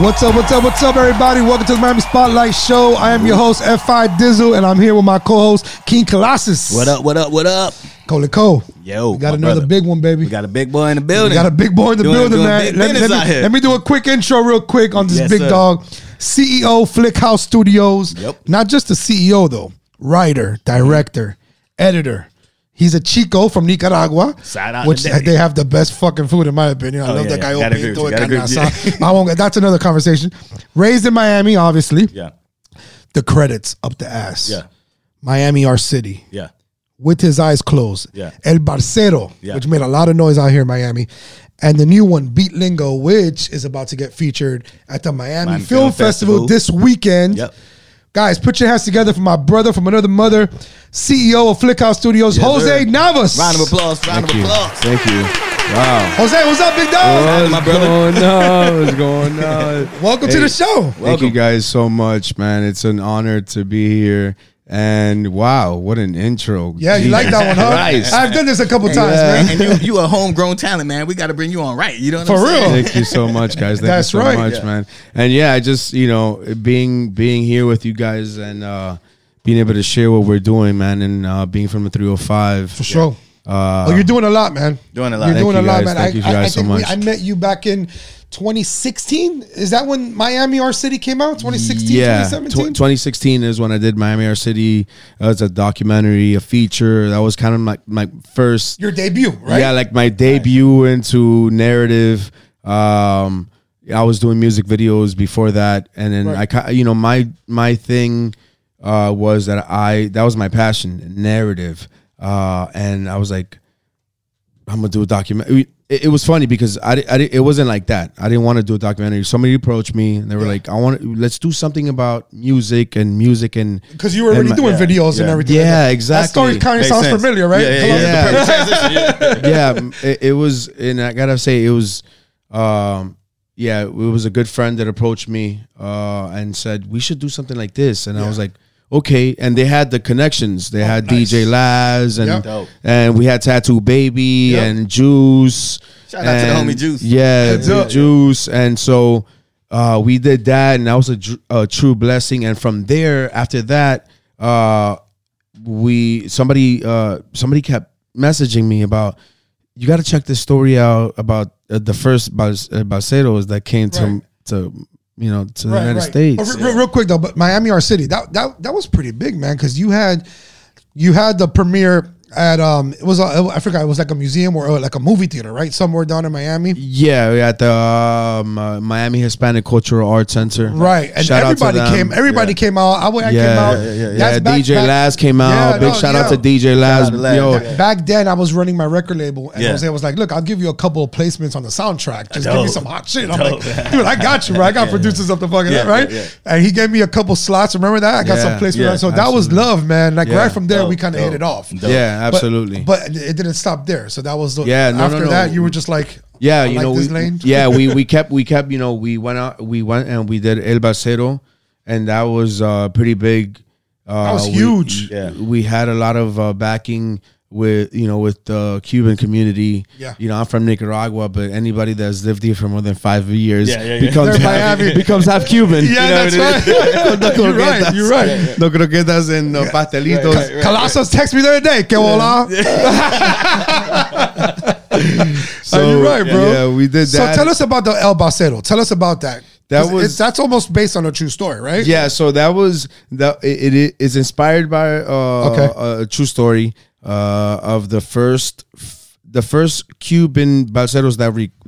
What's up, what's up, what's up, everybody? Welcome to the Miami Spotlight Show. I am your host, F.I. Dizzle, and I'm here with my co-host, King Colossus. What up, what up, what up? Cole and Cole. Yo, we got another big one, baby. We got a big boy in the building. We got a big boy in the building, man. Let me do a quick intro real quick on this dog. CEO, Flickhouse Studios. Yep. Not just the CEO, though. Writer, director, editor. He's a Chico from Nicaragua, which they have the best fucking food, in my opinion. I love that guy. That's another conversation. Raised in Miami, obviously. Yeah. The credits up the ass. Yeah. Miami, Our City. Yeah. With His Eyes Closed. Yeah. El Balsero, which made a lot of noise out here in Miami. And the new one, Beat Lingo, which is about to get featured at the Miami Film Festival this weekend. Yep. Guys, put your hands together for my brother from another mother, CEO of Flickhouse Studios, Jose Navas. Round of applause, round of applause. Thank you. Wow. Jose, what's up, big dog? What's going on? Welcome to the show. Thank you guys so much, man. It's an honor to be here. And wow, what an intro. Yeah, you like that one, huh? Nice. I've done this a couple times, man. And you a homegrown talent, man. We got to bring you on right. You know what I'm saying? For real. Thank you so much, guys. Thank you so much, man. And yeah, I just, you know, being here with you guys and being able to share what we're doing, man, and being from the 305. For sure. You're doing a lot, man. You're doing a lot, man. Thank you guys so much. I met you back in 2016? Is that when Miami Our City came out? 2016, yeah. 2017? 2016 is when I did Miami Our City. It was a documentary, a feature. That was kind of my first... Your debut, right? Yeah, like my debut into narrative. I was doing music videos before that. And then, my thing was that was my passion, narrative. And I was like, I'm going to do a documentary. It was funny because it wasn't like that. I didn't want to do a documentary. Somebody approached me and they were like, let's do something about music. Because you were already doing videos and everything. Yeah, like exactly. That story kind of sounds familiar, right? Yeah. It was, and I got to say, it was, it was a good friend that approached me and said, we should do something like this. And I was like, okay, and they had the connections. They had DJ Laz, and we had Tattoo Baby and Juice. Shout out to the homie Juice. Yeah, Juice. And so we did that, and that was a true blessing. And from there, after that, somebody kept messaging me about, you got to check this story out about the first Balseros that came to you know, to the United States. Real quick though, but Miami, Our City, that was pretty big, man, because you had the premiere at it was like a museum or like a movie theater, right? Somewhere down in Miami. Yeah, at the Miami Hispanic Cultural Arts Center. Right, and everybody came out. I came out. DJ Laz came out. Big shout out to DJ Laz. Back then, I was running my record label, and Jose was like, "Look, I'll give you a couple of placements on the soundtrack. Just give me some hot shit." I'm like, "Dude, I got you. Right? I got producers up the fucking right." Yeah. And he gave me a couple slots. Remember that? I got some placements. Yeah, so that was love, man. Like right from there, we kind of hit it off. Yeah. Absolutely, but it didn't stop there. So that was after that. You were just like, we kept. You know, we went and we did El Balsero, and that was pretty big. That was huge. We had a lot of backing with the Cuban community. Yeah, you know, I'm from Nicaragua, but anybody that's lived here for more than 5 years becomes half Cuban. Yeah, you know, that's right. You're right. No croquetas and pastelitos. Colossus texted me the other day. Que hola. So, you're right, bro. Yeah, we did that. So tell us about the El Balsero. Tell us about that. That's almost based on a true story, right? Yeah. So that was it is inspired by a true story of the first Cuban balseros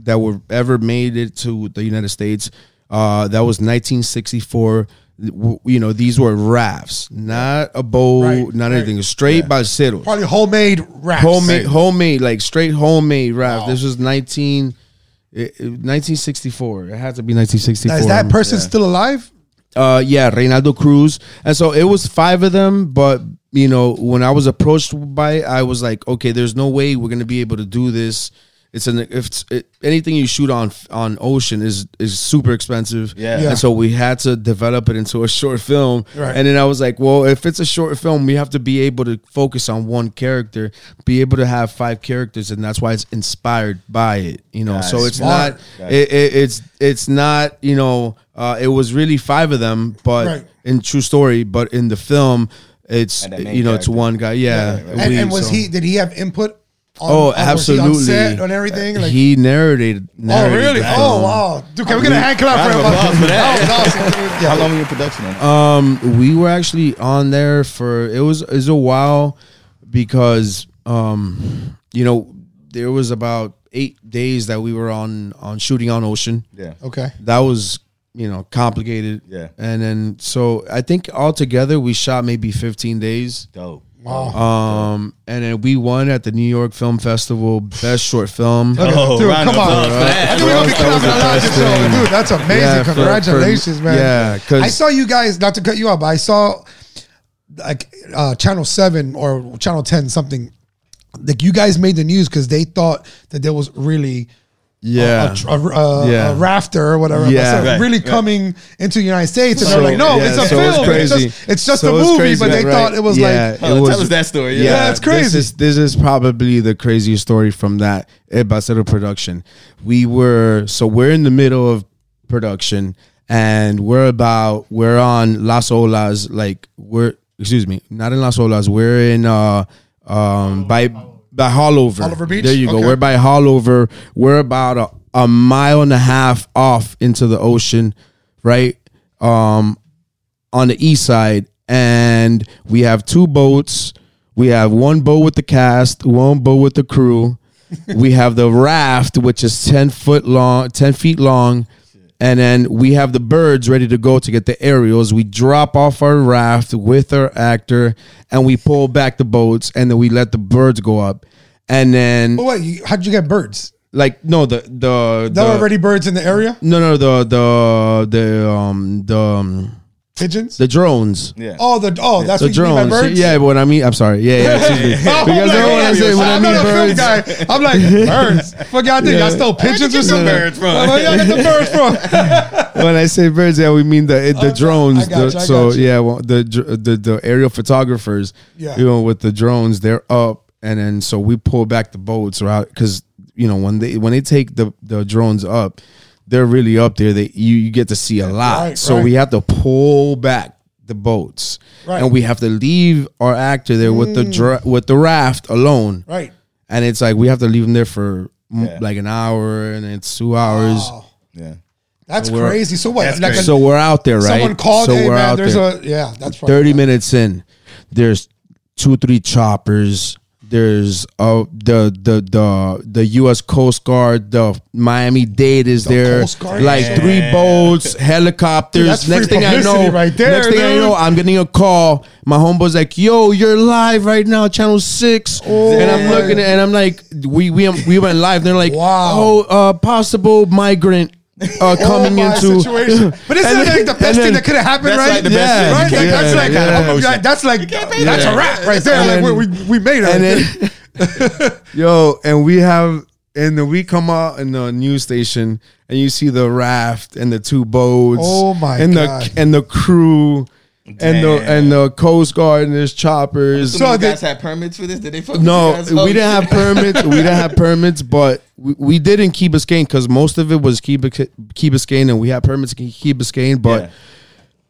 that were ever made it to the United States. That was 1964. You know, these were rafts, not a boat, not anything. Straight balseros. Probably homemade rafts. Homemade, like straight homemade rafts. Wow. This was 1964. It had to be 1964. Now, is that person still alive? Yeah, Reynaldo Cruz. And so it was 5 of them, but, you know, when I was approached by it, I was like, okay, there's no way we're going to be able to do this. Anything you shoot on ocean is super expensive. Yeah. And so we had to develop it into a short film. Right. And then I was like, well, if it's a short film, we have to be able to focus on one character, be able to have 5 characters, and that's why it's inspired by it. You know, so it's smart. It was really 5 of them, but in true story, but in the film, it's it's one guy. Yeah. Right. Did he have input? Absolutely! On set, on everything, he narrated. Oh, really? That. Oh, wow! Dude, can we get a hand clap for him? That was awesome. How long were your production on? We were actually on there for it was a while because there was about 8 days that we were on shooting on ocean. Yeah. Okay. That was complicated. Yeah. And then so I think altogether we shot maybe 15 days. Dope. Wow. And then we won at the New York Film Festival best short film. Dude, come on, dude, that's amazing. Congratulations, man. Yeah, because I saw you guys. Not to cut you off, but I saw like Channel 7 or Channel 10 something. Like you guys made the news because they thought that there was really. Yeah. A rafter or whatever. Yeah. Like, really coming into the United States. And they're like, no, it's a film. It's crazy. It's just a movie, but they thought it was tell us that story. Yeah. It's crazy. This is probably the craziest story from that El Balsero production. We're in the middle of production and we're on Las Olas. Not in Las Olas. We're in, by Hollover. Hollover Beach? There you go. We're by Hollover. We're about a mile and a half off into the ocean, right? On the east side. And we have 2 boats. We have one boat with the cast, one boat with the crew. We have the raft, which is 10 feet long. And then we have the birds ready to go to get the aerials. We drop off our raft with our actor, and we pull back the boats, and then we let the birds go up. And then, how'd you get birds? Like no, there were already birds in the area. No, the pigeons? The drones. Yeah. That's what you mean by birds? Yeah, but what I mean, I'm sorry. Yeah, excuse me. Because I don't want to say when I mean birds. Guy, I'm like, birds? What y'all think? I stole pigeons or some birds from? I'm like, y'all get the birds from? When I say birds, yeah, we mean the drones. The aerial photographers, with the drones, they're up. And then so we pull back the boats because, when they take the drones up, they're really up there. You get to see a lot. So we have to pull back the boats, and we have to leave our actor there with the raft alone. Right. And it's like we have to leave him there for like an hour, and it's 2 hours. Wow. Yeah, that's crazy. So what? Like so we're out there, right? Someone called. So we're out there. That's 30 minutes in. There's 2-3 choppers. There's the U.S. Coast Guard, the Miami-Dade is there, like 3 boats, helicopters. Dude, next thing I know, I'm getting a call. My homeboy's like, "Yo, you're live right now, Channel 6," and I'm looking at, and I'm like, "We went live." And they're like, "Wow, possible migrant." Coming into situation. But isn't that like the best thing that could have happened, right? That's like that's a wrap right there. Then, like we made it. Then, we come out in the news station and you see the raft and the 2 boats. Oh my god! And the crew. Damn. And the Coast Guard and there's choppers. So you guys had permits for this? Did they fuck? No, we didn't have permits. But we did in Key Biscayne because most of it was Key Biscayne, and we had permits in Key Biscayne. But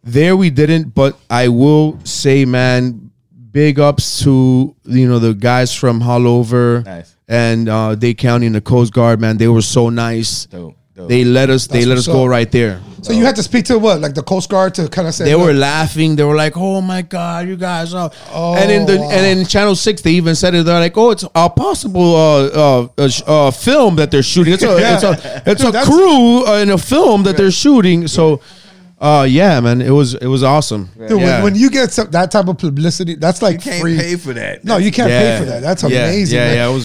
there we didn't. But I will say, man, big ups to the guys from Hollover. Nice. and Dade County and the Coast Guard, man, they were so nice. Dope. They let us. That's they let us go right there. So you had to speak to what, like the Coast Guard, to kind of say. They were laughing. They were like, "Oh my God, you guys!" And in the and in Channel 6, they even said it. They're like, "Oh, it's a possible film that they're shooting. It's a it's a crew in a film that they're shooting." So, yeah, man, it was awesome. Dude, yeah. when you get that type of publicity, that's like you can't free. Pay for that. No, you can't pay for that. That's amazing. Yeah, man. It was.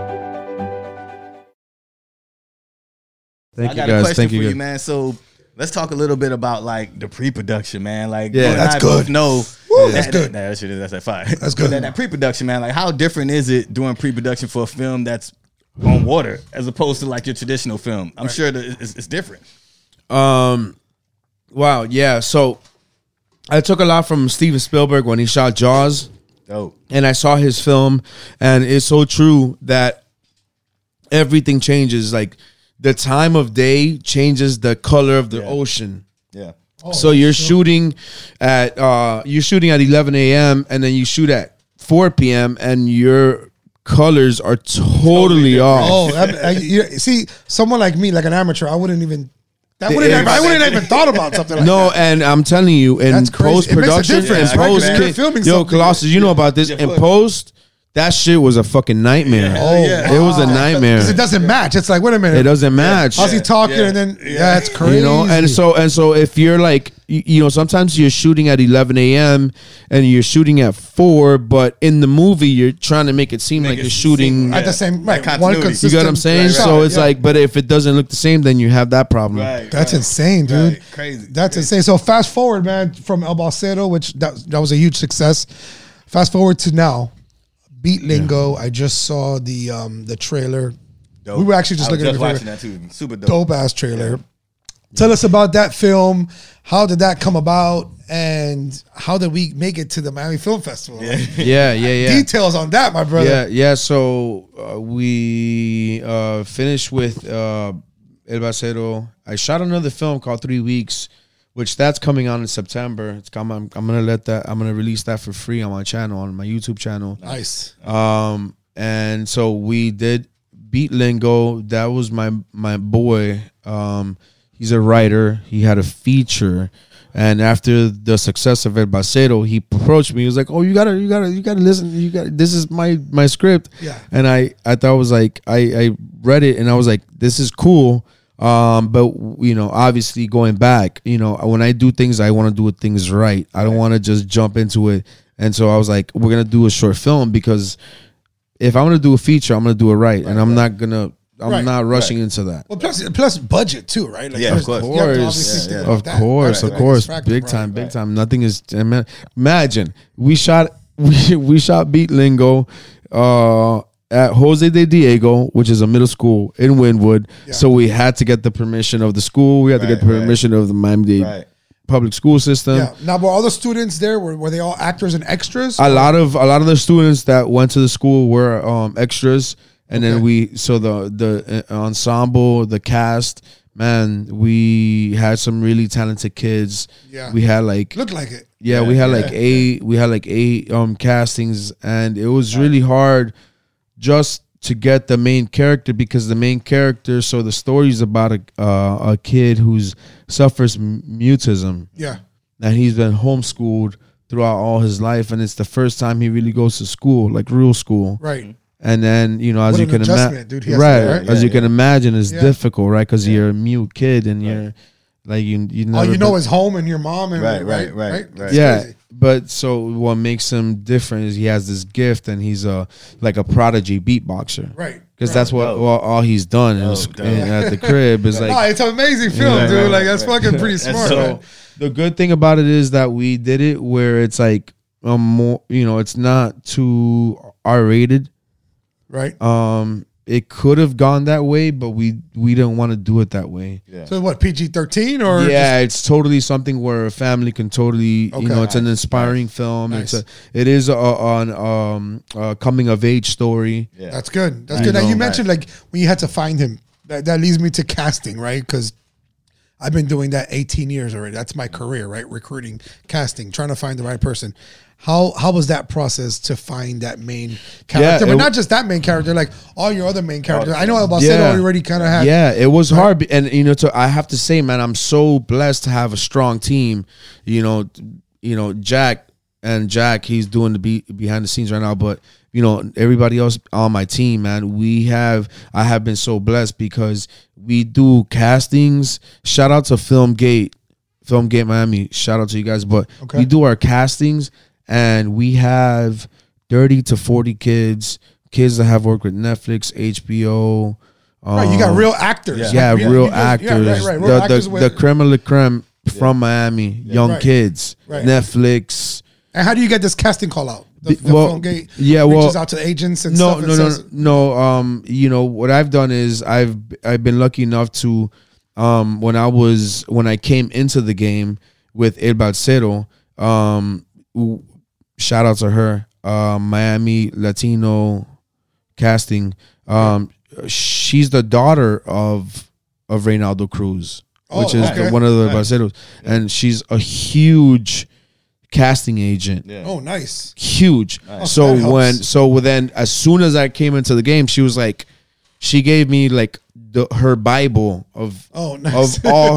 Thank I got you guys. A question Thank for you, man. So let's talk a little bit about like the pre-production, man. Like, yeah, that's good. No, that's good. That's at five. That's good. That pre-production, man. Like, how different is it doing pre-production for a film that's on water as opposed to like your traditional film? I'm sure that it's different. Wow. Yeah. So I took a lot from Steven Spielberg when he shot Jaws. Dope. And I saw his film, and it's so true that everything changes. Like. The time of day changes the color of the ocean. Yeah. Oh, so you're shooting at 11 a.m. and then you shoot at 4 p.m. and your colors are totally off. Oh, see, someone like me, like an amateur, I wouldn't even thought about something like that. No, and I'm telling you, in post-production, yo, Colossus, you know about this. In post, that shit was a fucking nightmare. Yeah. Oh, yeah. It was a nightmare. Because it doesn't match. It's like, wait a minute. It doesn't match. How's he talking? Yeah. And then, it's crazy. You know, and so if you're like, you know, sometimes you're shooting at 11 a.m. and you're shooting at 4, but in the movie, you're trying to make it seem like you're shooting at the same, one consistent. You got what I'm saying? Right, so it's like, but if it doesn't look the same, then you have that problem. Right, that's insane, dude. Right, crazy. That's insane. So fast forward, man, from El Balsero, which that was a huge success. Fast forward to now. Beat Lingo. Yeah. I just saw the trailer. Dope. We were actually watching that too. Super dope ass trailer. Yeah. Tell us about that film. How did that come about, and how did we make it to the Miami Film Festival? Yeah, yeah. Details on that, my brother. Yeah. So we finished with El Balsero. I shot another film called 3 Weeks, which that's coming out in September. I'm gonna release that for free on my channel, on my YouTube channel. Nice. And so we did Beat Lingo. That was my boy. He's a writer. He had a feature, and after the success of El Balsero, he approached me. He was like, "Oh, you gotta listen. You got this is my script." Yeah. And I thought it was like I read it and I was like, "This is cool." But you know, obviously going back, you know, when I do things, I want to do things right. I don't want to just jump into it. And so I was like, we're going to do a short film, because if I'm going to do a feature, I'm going to do it right. And I'm not rushing into that. Well, plus budget too, right? Like, of course. Big time. Nothing is, imagine we shot Beat Lingo, at Jose de Diego, which is a middle school in Wynwood. Yeah. So we had to get the permission of the school. We had to get the permission of the Miami-Dade public school system. Yeah. Now, were all the students there, were they all actors and extras? A lot of the students that went to the school were extras. And then the ensemble, the cast, man, we had some really talented kids. Yeah. We had like... Looked like it. Yeah, we had like eight castings, and it was really hard just to get the main character, because the main character, so the story's about a kid who's suffers mutism. Yeah. And he's been homeschooled throughout all his life, and it's the first time he really goes to school, like real school. Right. And then, you know, as you can imagine, it's difficult, right? Because you're a mute kid, and you're like, you all you know is home and your mom, and right. Yeah. Crazy. But so what makes him different is he has this gift, and he's like a prodigy beatboxer. Right. Because that's what all he's done at the crib is like. It's an amazing film, dude. Like, that's fucking pretty smart. So the good thing about it is that we did it where it's like, more, you know, it's not too R-rated. Right. It could have gone that way, but we didn't want to do it that way. Yeah. So what, PG-13 or? Yeah, it's totally something where a family can totally, okay, you know, it's an inspiring film. Nice. It is a coming of age story. Yeah. That's good. That's good. Now you mentioned like when you had to find him. That leads me to casting, right? Because I've been doing that 18 years already. That's my career, right? Recruiting, casting, trying to find the right person. How was that process to find that main character? But not just that main character, like all your other main characters. I know El Balsero already kind of had. Yeah, it was hard. And, you know, I have to say, man, I'm so blessed to have a strong team. You know, Jack, he's doing the behind the scenes right now, but, you know, everybody else on my team, man, I have been so blessed because we do castings. Shout out to Filmgate Miami. Shout out to you guys. But we do our castings, and we have 30 to 40 kids that have worked with Netflix, HBO. Right, you got real actors. Yeah, real actors. Yeah, right. The creme de la creme from Miami, young kids, Netflix. And how do you get this casting call out? The Filmgate reaches out to the agents and stuff. No. You know what I've done is I've been lucky enough to, when I came into the game with El Balsero, shout out to her, Miami Latino casting. She's the daughter of Reynaldo Cruz, which is one of the Balseros, and she's a huge casting agent. Yeah. Oh, nice. Huge. Right. So then as soon as I came into the game, she was like, she gave me like her Bible of all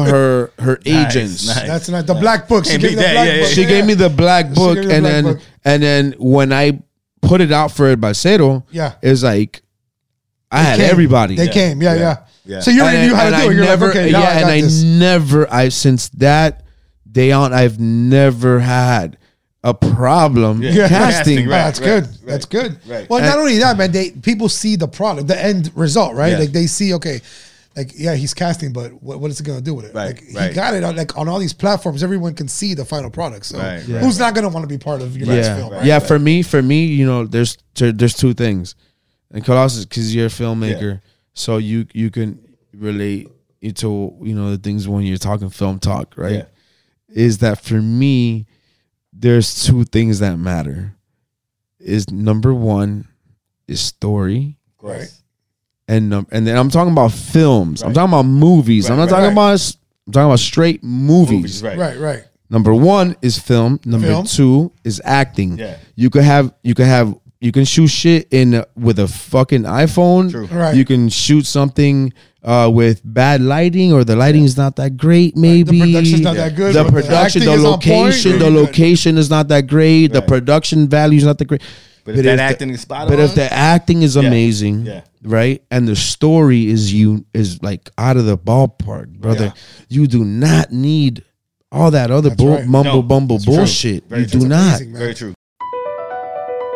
her agents. Nice. That's not the black book. She gave me the black book, and then when I put it out for El Balsero, it's like I had everybody. They came. Yeah. So you already knew how to do it. Since that day on, I've never had a problem casting. That's good. Well, not only that, man, people see the product, the end result, right? Yeah. Like they see, he's casting, but what is it going to do with it? He got it on all these platforms. Everyone can see the final product. So who's not going to want to be part of your next film? Right? Yeah, for me, you know, there's two things. And Colossus, because you're a filmmaker, so you can relate to, you know, the things when you're talking film talk, right? Yeah. Is that for me, there's two things that matter. Is number one is story, right? And then I'm talking about films. Right. I'm talking about movies. I'm talking about straight movies. Right. Number one is film. Number two is acting. Yeah. You can shoot shit with a fucking iPhone. True. Right. You can shoot something with bad lighting, or the lighting is not that great. Maybe the production's not that good. The location is not that great. Right. The production value is not that great. But if the acting is amazing, right, and the story is like out of the ballpark, brother. Yeah. You do not need all that other mumble bumble bullshit. You do not. Amazing, very true.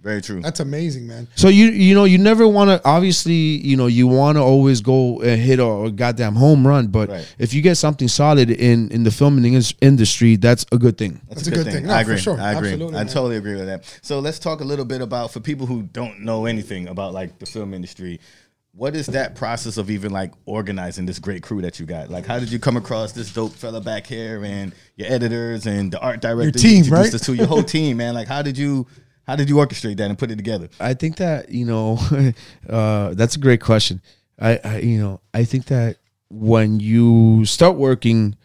Very true. That's amazing, man. So you know, you never want to, obviously, you know, you want to always go and hit a goddamn home run, but if you get something solid in the filming industry, that's a good thing. That's a good thing. No, I agree. For sure. I agree. Absolutely, I totally agree with that. So let's talk a little bit about, for people who don't know anything about like the film industry, what is that process of even like organizing this great crew that you got? Like, how did you come across this dope fella back here and your editors and the art director? Your team, right? To your whole team, man. Like, how did you orchestrate that and put it together? I think that, you know, that's a great question. I think that when you start working,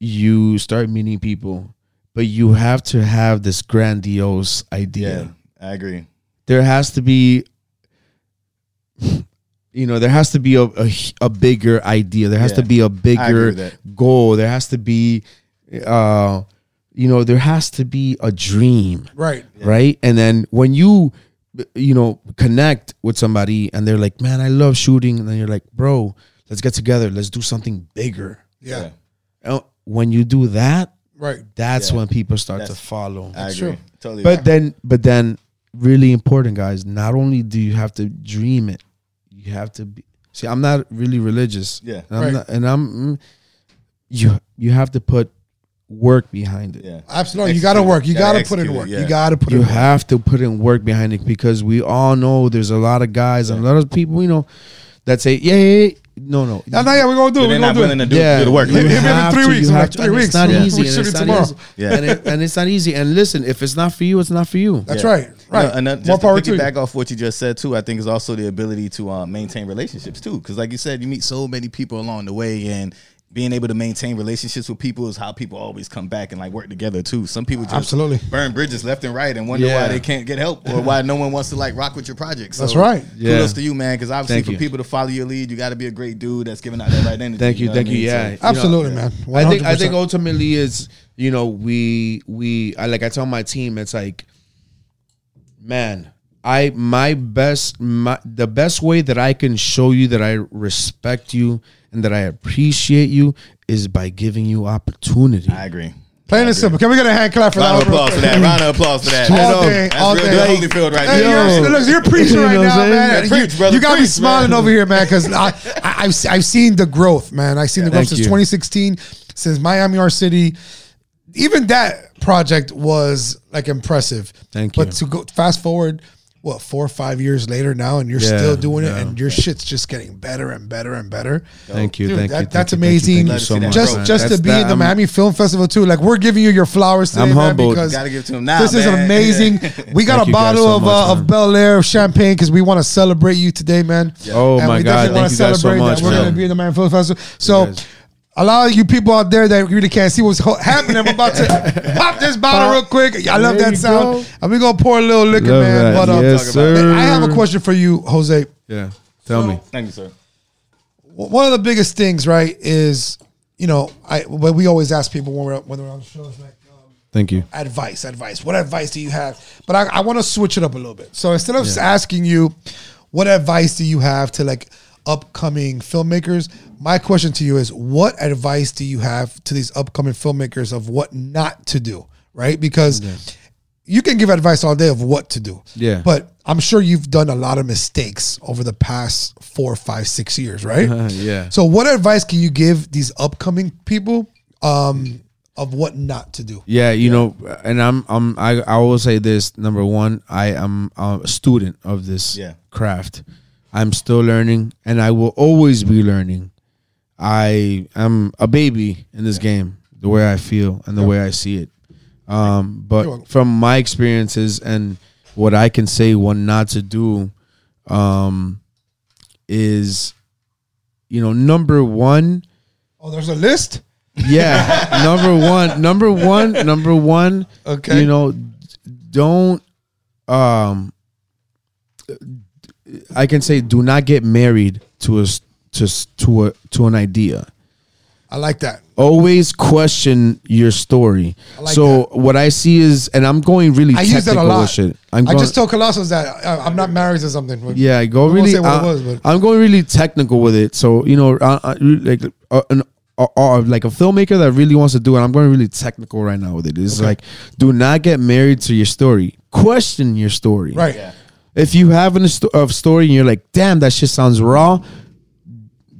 you start meeting people, but you have to have this grandiose idea. Yeah, I agree. There has to be a bigger idea. There has to be a bigger goal. There has to be, there has to be a dream. Right. And then when you you know, connect with somebody and they're like, man, I love shooting. And then you're like, bro, let's get together. Let's do something bigger. Yeah. And when you do that, right, that's when people start to follow. I agree. Totally. But then really important, guys, not only do you have to dream it, you have to be. See, I'm not really religious. Yeah. And you have to put work behind it. Yeah. Absolutely. You got to work. You got to put in work. Yeah. You got to put in work. You have to put in work behind it, because we all know there's a lot of guys and a lot of people, you know, that say, yeah. No. That's not we're going to do it. We're not willing to do the work. Give it 3 weeks. It's not easy. And it's not easy. And listen, if it's not for you, it's not for you. That's right. Right. And just more to piggyback off what you just said, too, I think is also the ability to maintain relationships, too. Because like you said, you meet so many people along the way, and being able to maintain relationships with people is how people always come back and like work together too. Some people just burn bridges left and right and wonder why they can't get help or why no one wants to like rock with your projects. So that's right. Kudos to you, man, because obviously for people to follow your lead, you got to be a great dude that's giving out that right energy. Thank you. Yeah, so, absolutely, man. 100%. I think ultimately it's, you know, we like I tell my team, it's like, man, the best way that I can show you that I respect you and that I appreciate you is by giving you opportunity. I agree. Plain and simple. Can we get a hand clap for that? Round of applause for that. All day. That's real Holyfield right now. You're preaching right now, man. You got me smiling over here, man, because I've seen the growth, man. I've seen the growth since 2016, since Miami Our City. Even that project was like impressive. Thank you. But to go fast forward, what, 4 or 5 years later now, and you're still doing it, and your shit's just getting better and better and better. Thank you. That's amazing. Just to be in the Miami Film Festival too. Like, we're giving you your flowers today, man, because gotta give to him now, this is amazing. We got a bottle of Bel Air champagne because we want to celebrate you today, man. Yeah. Oh my God, thank you guys so much. We're gonna be in the Miami Film Festival, so. A lot of you people out there that really can't see what's happening, I'm about to pop this bottle real quick. I love that sound. And we're going to pour a little liquor, man. What up? I have a question for you, Jose. Yeah, tell me. Thank you, sir. One of the biggest things, right, is, you know, we always ask people when we're on the show, it's like, thank you. Advice. What advice do you have? But I want to switch it up a little bit. So instead of asking you, what advice do you have to, like, upcoming filmmakers, my question to you is, what advice do you have to these upcoming filmmakers of what not to do, right? Because you can give advice all day of what to do, but I'm sure you've done a lot of mistakes over the past 4, 5, 6 years, right? So what advice can you give these upcoming people of what not to do? You know, and I will say this, number one, I am a student of this craft. I'm still learning, and I will always be learning. I am a baby in this game, the way I feel and the way I see it. But from my experiences and what I can say what not to do is, you know, number one. Oh, there's a list? Yeah. Number one. Okay. You know, don't I can say, do not get married to an idea. I like that. Always question your story. What I see is, and I'm going really technical. I use that a lot. Shit. I just told Colossus that I'm not married to something. Yeah, I go really. I'm going really technical with it. So, you know, like a filmmaker that really wants to do it, I'm going really technical right now with it. It's like, do not get married to your story. Question your story. Right. Yeah. If you have a story and you're like, damn, that shit sounds raw,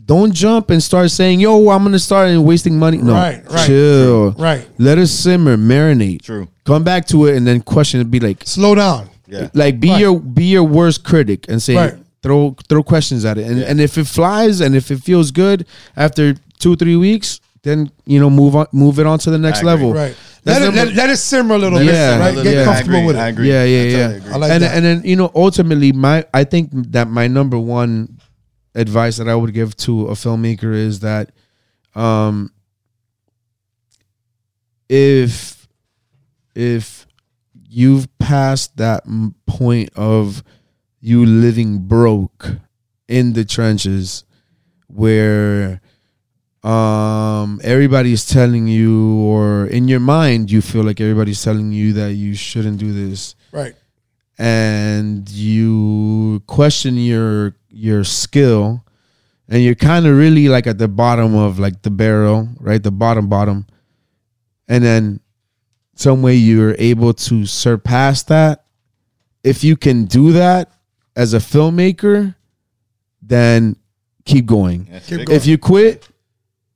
don't jump and start saying, yo, I'm going to start wasting money. No, chill. Right. Let it simmer, marinate. True. Come back to it and then question it. Be like, slow down. Yeah. Like, be your worst critic and say, throw questions at it. And if it flies and if it feels good after 2-3 weeks, then, you know, move it on to the next level. Right. Let it simmer a little bit. Yeah, right? Get comfortable with it. I agree. Yeah. And then, you know, ultimately, I think that my number one advice that I would give to a filmmaker is that if you've passed that point of you living broke in the trenches where everybody's telling you, or in your mind you feel like everybody's telling you that you shouldn't do this, right? and you question your skill, and you're kind of really like at the bottom of like the barrel, right? The bottom. And then some way you're able to surpass that. If you can do that as a filmmaker, then keep going. Yes, keep going. If you quit,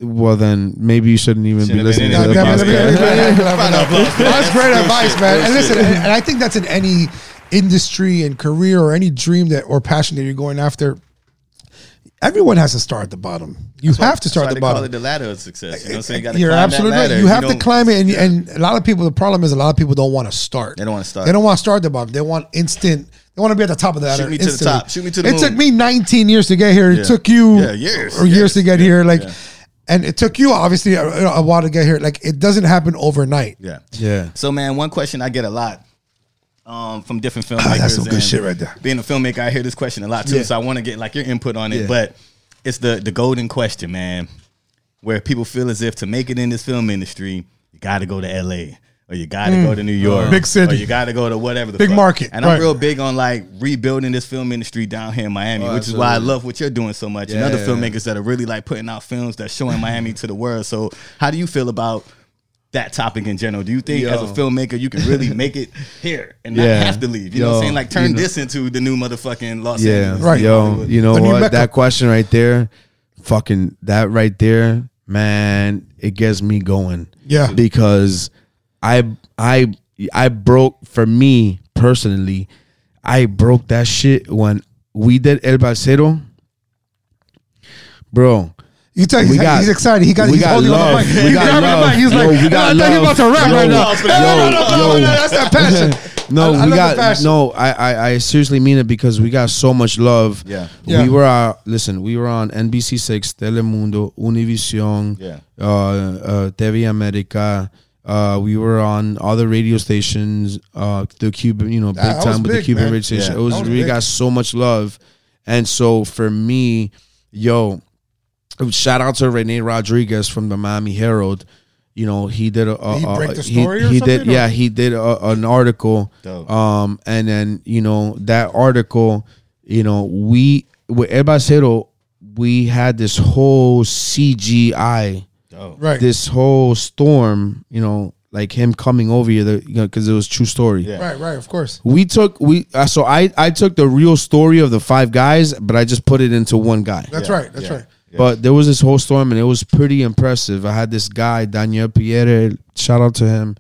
well, then maybe you shouldn't even be listening to the podcast. That's great advice, man. And listen, and I think that's in any industry and career or any dream that or passion that you're going after. Everyone has to start at the bottom. You have to start at the bottom. Call it the ladder of success. You know what I'm saying? You're absolutely right. You have to climb it. And a lot of people, the problem is a lot of people don't want to start. They don't want to start. They don't want to start at the bottom. They want instant. They want to be at the top of the ladder. Shoot me to the top. Shoot me to the moon. It took me 19 years to get here. It took you years to get here. Like, and it took you obviously a while to get here. Like, it doesn't happen overnight. Yeah. Yeah. So, man, one question I get a lot. From different filmmakers. That's some good shit right there. Being a filmmaker, I hear this question a lot too, so I want to get like your input on it. But it's the golden question, man, where people feel as if to make it in this film industry, you got to go to LA or you got to go to New York, big city, or you got to go to whatever the big market. And I'm real big on like rebuilding this film industry down here in Miami, which is why I love what you're doing so much, and other filmmakers that are really like putting out films that's showing Miami to the world. So how do you feel about that topic in general? Do you think as a filmmaker you can really make it here and not have to leave? You know what I'm saying? Like turn this into the new motherfucking Los Angeles. Right. You know what? That question right there, that right there, man, it gets me going. Yeah. Because I broke, for me personally, I broke that shit when we did El Balsero. Bro. You tell he's excited. He's holding on the mic. He's grabbing the mic. He's like, I thought he was about to rap right now. No, that's that passion. No, we got no. I seriously mean it because we got so much love. Yeah, we were listen. We were on NBC6, Telemundo, Univision, TV America. We were on other radio stations. The Cuban, you know, big time with the Cuban radio station. It was we got so much love, and so for me, shout out to Rene Rodriguez from the Miami Herald. You know, he did he did an article. Dope. And then, you know, that article, you know, we with El Balsero, we had this whole CGI. Dope. Right. This whole storm, you know, like him coming over here, you know, because it was true story. Yeah. Right, of course. I took the real story of the five guys, but I just put it into one guy. That's right. Yes. But there was this whole storm, and it was pretty impressive. I had this guy, Daniel Pierre, shout out to him.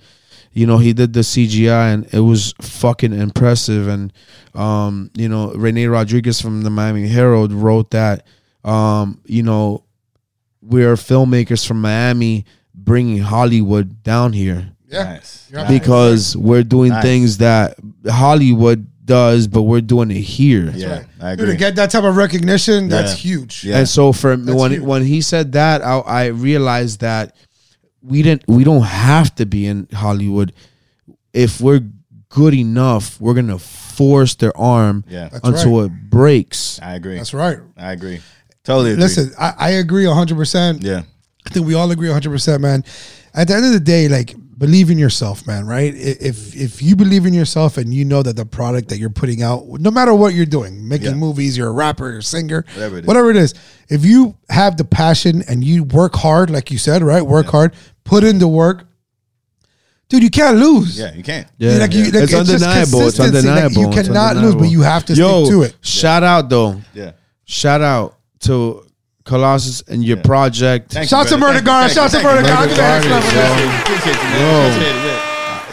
You know, he did the CGI, and it was fucking impressive. And, you know, Rene Rodriguez from the Miami Herald wrote that, you know, we're filmmakers from Miami bringing Hollywood down here. Yeah. Nice. Because we're doing things that Hollywood does, but we're doing it here. That's right. I agree. Dude, to get that type of recognition, that's huge. Yeah. And so when he said that, I realized that we don't have to be in Hollywood. If we're good enough, we're gonna force their arm until it breaks. I agree. That's right. I agree. Totally agree. Listen, I agree 100%. Yeah. I think we all agree 100%, man. At the end of the day, like, believe in yourself, man, right? If you believe in yourself and you know that the product that you're putting out, no matter what you're doing, making movies, you're a rapper, you're a singer, whatever it is, if you have the passion and you work hard, like you said, right? Work hard, put in the work. Dude, you can't lose. Yeah, you can't. Yeah. Like, like, it's undeniable. It's undeniable. Like, you cannot lose, but you have to stick to it. Shout out, though. Yeah. Shout out to Colossus and your project. Shout to Murder Gardens. Shout to Murder Gardens.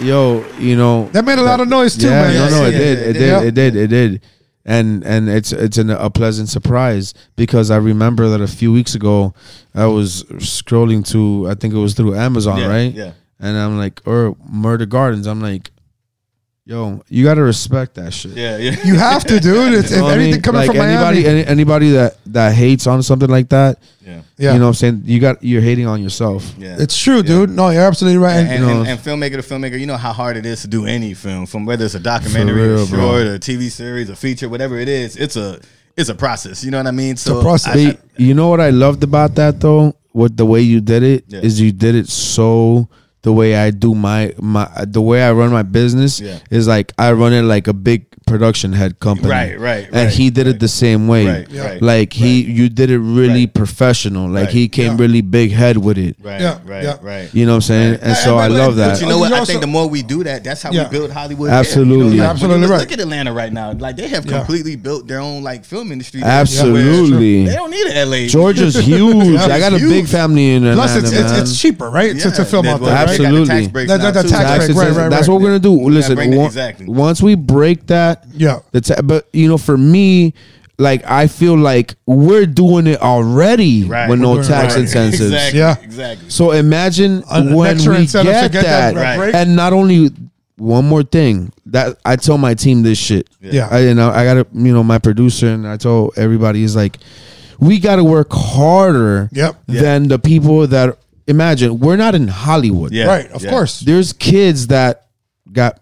Yo, you know that made a lot of noise too, man. It did. And it's a pleasant surprise because I remember that a few weeks ago I was scrolling I think it was through Amazon, right? Yeah. And I'm like, or Murder Gardens. I'm like, yo, you gotta respect that shit. Yeah. You have to, dude. It's if anything coming like from Miami. Anybody that hates on something like that, you know what I'm saying? You're hating on yourself. Yeah. It's true, dude. No, you're absolutely right. And filmmaker to filmmaker, you know how hard it is to do any film, from whether it's a documentary, a short, a TV series, a feature, whatever it is. It's a process. You know what I mean? So it's a process. You know what I loved about that though, with the way you did it, is you did it so. The way I do the way I run my business is like I run it like a big production head company. Right. And he did it the same way. You did it really professional. Like he came really big head with it. Right. You know what I'm saying? Right. And so I love that. But you know what? I think the more we do that, that's how we build Hollywood. Absolutely. You know, like, absolutely right. Look at Atlanta right now. Like they have completely built their own like film industry. Absolutely. They don't need an LA. Georgia's huge. I got a big family in Atlanta. Plus it's cheaper, right? To film out there. Absolutely. That tax break. Right. That's what we're going to do. Listen, once we break that, but you know, for me, like I feel like we're doing it already with no tax incentives. Exactly. So imagine when we get that, and not only one more thing that I tell my team this shit. I gotta, you know, my producer and I told everybody is like, we gotta work harder than the people that. Imagine we're not in Hollywood, of course. There's kids that got.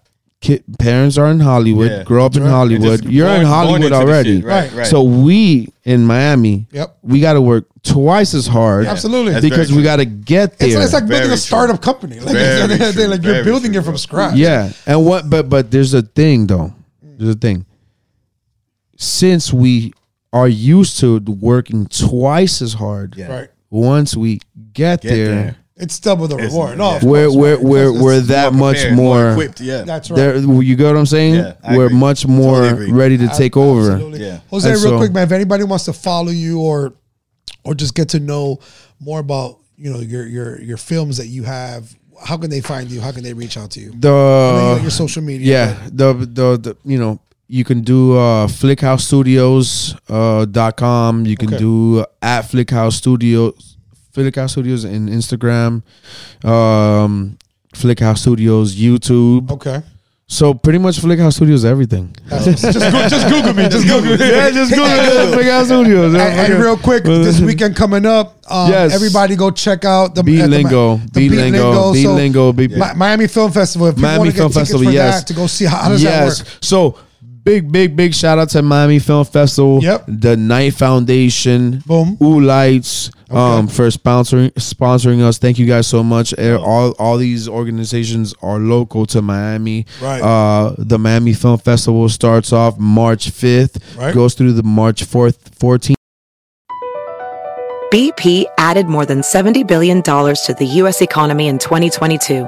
Parents are in Hollywood, grow up in Hollywood. You're in Hollywood already. Right. So we in Miami, we got to work twice as hard. Absolutely. Because we got to get there. It's like building a startup company. Like, you're building it from scratch. Yeah. And what? But there's a thing, though. There's a thing. Since we are used to working twice as hard, once we get there. It's double the reward. No, we're that much more equipped. Yeah, that's right. You get what I'm saying? Yeah, we're much more ready to take over. Absolutely. Yeah. Jose, and real quick, man. If anybody wants to follow you or just get to know more about your films that you have, how can they find you? How can they reach out to you? Your social media. Yeah. You can do FlickHouseStudios.com. You can do at Flickhouse Studios. Flickhouse Studios and Instagram, Flickhouse Studios YouTube. Okay. So pretty much Flickhouse Studios everything. Just Google me. Just Google me. Yeah, just Google Flickhouse Studios. And real quick, this weekend coming up, everybody go check out the Beat Lingo. Miami Film Festival. If Miami Film Festival, that, to go see how does that work. So big shout out to Miami Film Festival. Yep. The Knight Foundation. Boom. Ooh Lights. Okay. For sponsoring us. Thank you guys so much. All these organizations are local to Miami. Right. The Miami Film Festival starts off March 5th. Right. Goes through the March 14th. BP added more than $70 billion to the U.S. economy in 2022.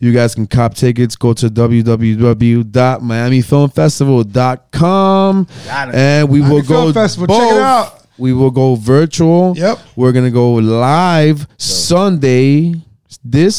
You guys can cop tickets. Go to www.miamifilmfestival.com and we will go festival. Check it out. We will go virtual. Yep. We're going to go live this Sunday at the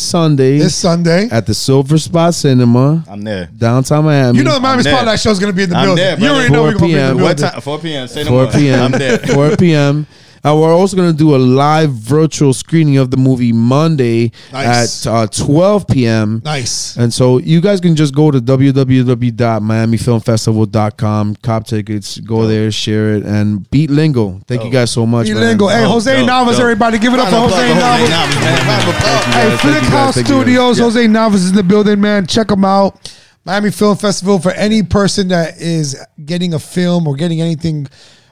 Silver Spot Cinema. I'm there. Downtown Miami. You know the Miami Spotlight show is going to be in the building. There, you already know we're going to be in the building. What time? 4 p.m. Say no more. 4 p.m. I'm there. 4 p.m. And we're also going to do a live virtual screening of the movie Monday at 12 p.m. Nice. And so you guys can just go to www.miamifilmfestival.com, cop tickets, go there, share it, and Beat Lingo. Thank you guys so much. Beat Lingo. Hey, Jose Navas, everybody. Give it up for Jose Navas. Hey, Flickhouse Studios. Jose Navas is in the building, man. Check them out. Miami Film Festival for any person that is getting a film or getting anything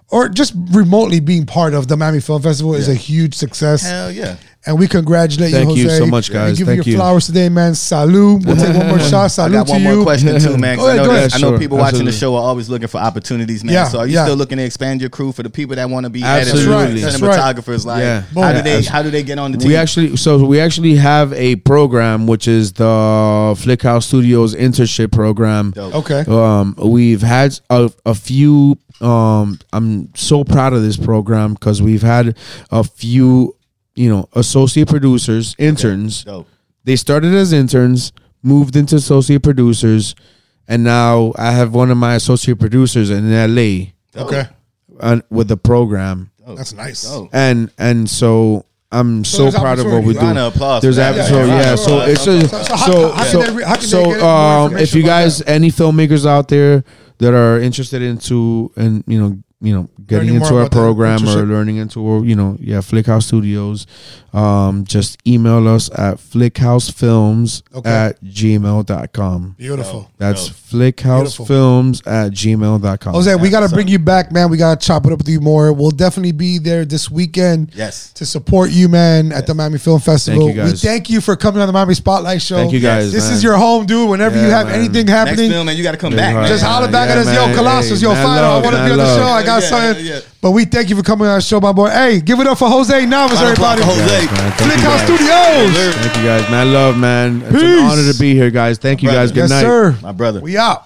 or just remotely being part of the Miami Film Festival is a huge success. Hell yeah. And we congratulate you, Jose. Thank you so much, guys. We give you your flowers today, man. Salud. We'll take one more shot. Salud to you. I got one more question, too, man. I know people watching the show are always looking for opportunities, man. So are you still looking to expand your crew for the people that want to be cinematographers? Like, how do they get on the team? We actually have a program, which is the Flickhouse Studios internship program. Dope. Okay. We've had a few... I'm so proud of this program because we've had a few, associate producers, interns. Okay. They started as interns, moved into associate producers, and now I have one of my associate producers in LA. Okay. With the program. Dope. That's nice. Dope. And so I'm so proud of what we do. There's episode, So it's if you guys, any filmmakers out there that are interested into and you know, getting into our program or learning into our, you know, Flickhouse Studios, just email us at flickhousefilms@gmail.com. Beautiful. That's flickhousefilms@gmail.com. Jose, we got to bring you back, man. We got to chop it up with you more. We'll definitely be there this weekend. Yes. To support you, man, at the Miami Film Festival. Thank you guys. We thank you for coming on the Miami Spotlight Show. Thank you guys. This is your home, dude. Whenever you have anything happening, next film, man, you got to come back. Just holler back at us. Yo, Colossus, yo, Fido, I want to be on the show. I got something. But we thank you for coming on our show, my boy. Hey, give it up for Jose Navas, everybody. Jose. Flickhouse Studios. Thank you guys, man. Love, man. It's an honor to be here, guys. Thank you guys. Good night. Yes, sir. My brother. We out.